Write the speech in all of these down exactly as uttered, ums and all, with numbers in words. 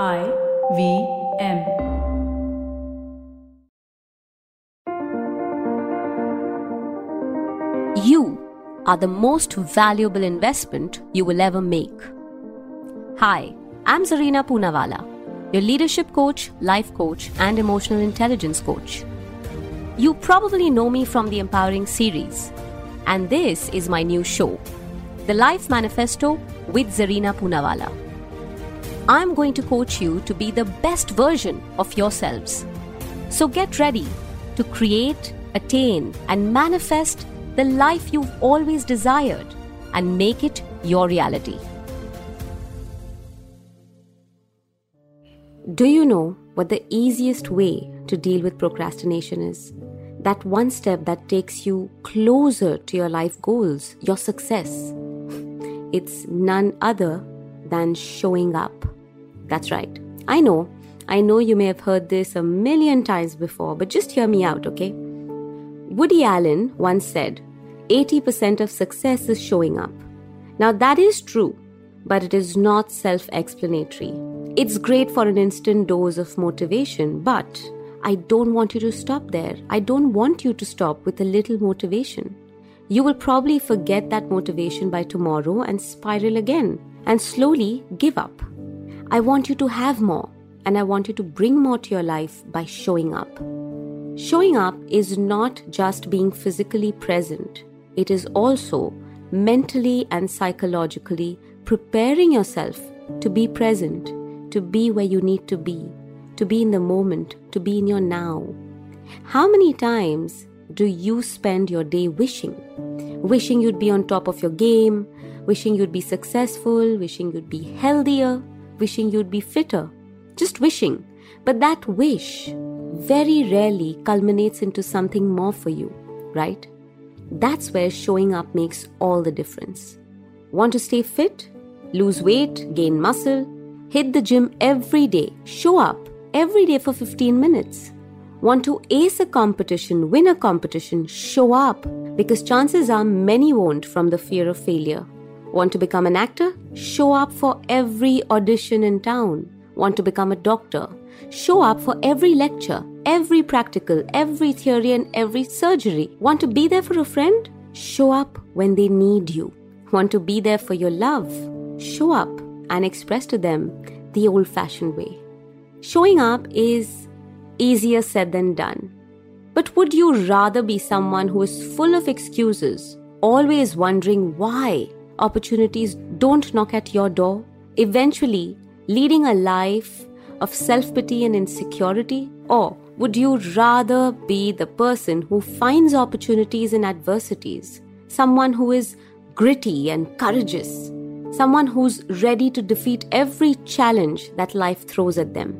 I V M. You are the most valuable investment you will ever make. Hi, I'm Zarina Poonawala, your leadership coach, life coach, and emotional intelligence coach. You probably know me from the Empowering series, and this is my new show, The Life Manifesto with Zarina Poonawala. I'm going to coach you to be the best version of yourselves. So get ready to create, attain, and manifest the life you've always desired and make it your reality. Do you know what the easiest way to deal with procrastination is? That one step that takes you closer to your life goals, your success. It's none other than showing up. That's right. I know, I know you may have heard this a million times before, but just hear me out, okay? Woody Allen once said, eighty percent of success is showing up. Now that is true, but it is not self-explanatory. It's great for an instant dose of motivation, but I don't want you to stop there. I don't want you to stop with a little motivation. You will probably forget that motivation by tomorrow and spiral again and slowly give up. I want you to have more, and I want you to bring more to your life by showing up. Showing up is not just being physically present. It is also mentally and psychologically preparing yourself to be present, to be where you need to be, to be in the moment, to be in your now. How many times do you spend your day wishing? Wishing you'd be on top of your game, wishing you'd be successful, wishing you'd be healthier, wishing you'd be fitter, just wishing. But that wish very rarely culminates into something more for you, right? That's where showing up makes all the difference. Want to stay fit? Lose weight? Gain muscle? Hit the gym every day. Show up every day for fifteen minutes. Want to ace a competition? Win a competition? Show up, because chances are many won't from the fear of failure. Want to become an actor? Show up for every audition in town. Want to become a doctor? Show up for every lecture, every practical, every theory and every surgery. Want to be there for a friend? Show up when they need you. Want to be there for your love? Show up and express to them the old-fashioned way. Showing up is easier said than done. But would you rather be someone who is full of excuses, always wondering why opportunities don't knock at your door, eventually leading a life of self-pity and insecurity? Or would you rather be the person who finds opportunities in adversities, someone who is gritty and courageous, someone who's ready to defeat every challenge that life throws at them,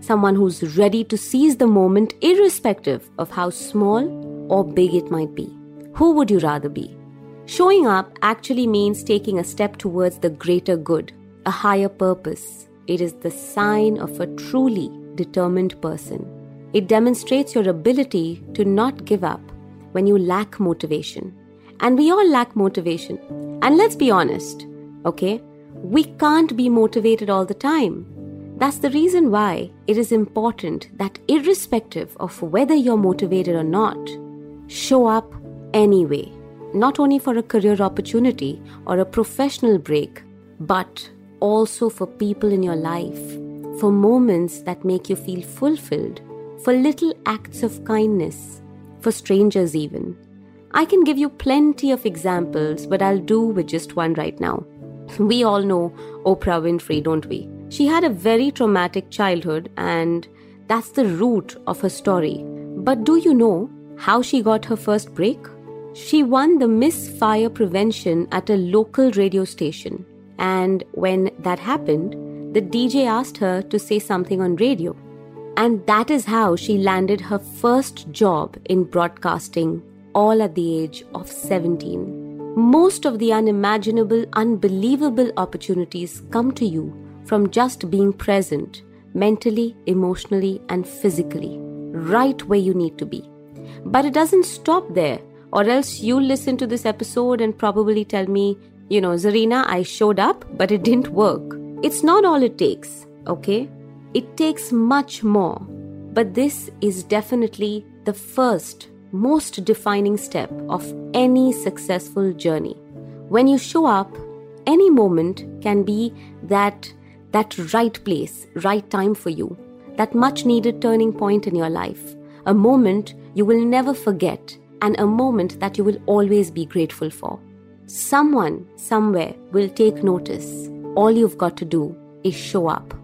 someone who's ready to seize the moment irrespective of how small or big it might be? Who would you rather be? Showing up actually means taking a step towards the greater good, a higher purpose. It is the sign of a truly determined person. It demonstrates your ability to not give up when you lack motivation. And we all lack motivation. And let's be honest, okay? We can't be motivated all the time. That's the reason why it is important that irrespective of whether you're motivated or not, show up anyway. Not only for a career opportunity or a professional break, but also for people in your life, for moments that make you feel fulfilled, for little acts of kindness, for strangers even. I can give you plenty of examples, but I'll do with just one right now. We all know Oprah Winfrey, don't we? She had a very traumatic childhood, and that's the root of her story. But do you know how she got her first break? She won the Miss Fire Prevention at a local radio station. And when that happened, the D J asked her to say something on radio. And that is how she landed her first job in broadcasting, all at the age of seventeen. Most of the unimaginable, unbelievable opportunities come to you from just being present, mentally, emotionally, and physically, right where you need to be. But it doesn't stop there. Or else you listen to this episode and probably tell me, you know, Zarina, I showed up, but it didn't work. It's not all it takes. okay? It takes much more, but this is definitely the first, most defining step of any successful journey. When you show up, any moment can be that, that right place, right time for you, that much-needed turning point in your life, a moment you will never forget and a moment that you will always be grateful for. Someone, somewhere will take notice. All you've got to do is show up.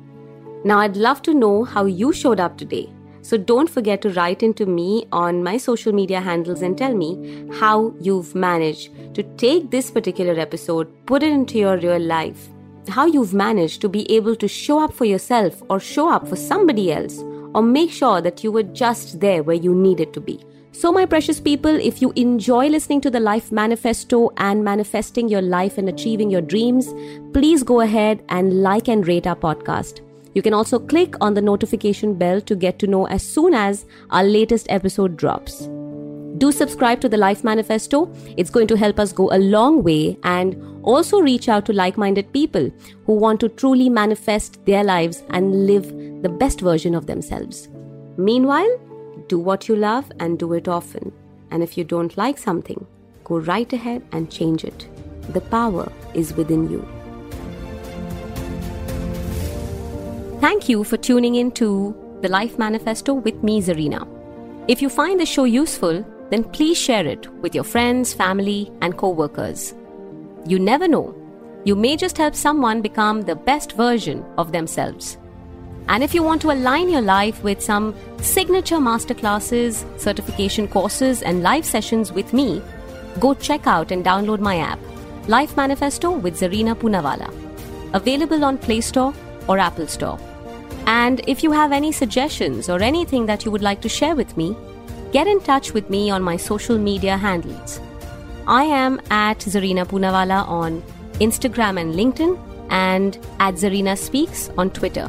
Now, I'd love to know how you showed up today. So don't forget to write into me on my social media handles and tell me how you've managed to take this particular episode, put it into your real life, how you've managed to be able to show up for yourself or show up for somebody else or make sure that you were just there where you needed to be. So my precious people, if you enjoy listening to The Life Manifesto and manifesting your life and achieving your dreams, please go ahead and like and rate our podcast. You can also click on the notification bell to get to know as soon as our latest episode drops. Do subscribe to The Life Manifesto. It's going to help us go a long way, and also reach out to like-minded people who want to truly manifest their lives and live the best version of themselves. Meanwhile, do what you love and do it often. And if you don't like something, go right ahead and change it. The power is within you. Thank you for tuning in to The Life Manifesto with me, Zarina. If you find the show useful, then please share it with your friends, family, and co-workers. You never know, you may just help someone become the best version of themselves. And if you want to align your life with some signature masterclasses, certification courses, and live sessions with me, go check out and download my app, Life Manifesto with Zarina Poonawala, available on Play Store or Apple Store. And if you have any suggestions or anything that you would like to share with me, get in touch with me on my social media handles. I am at Zarina Poonawala on Instagram and LinkedIn, and at Zarina Speaks on Twitter.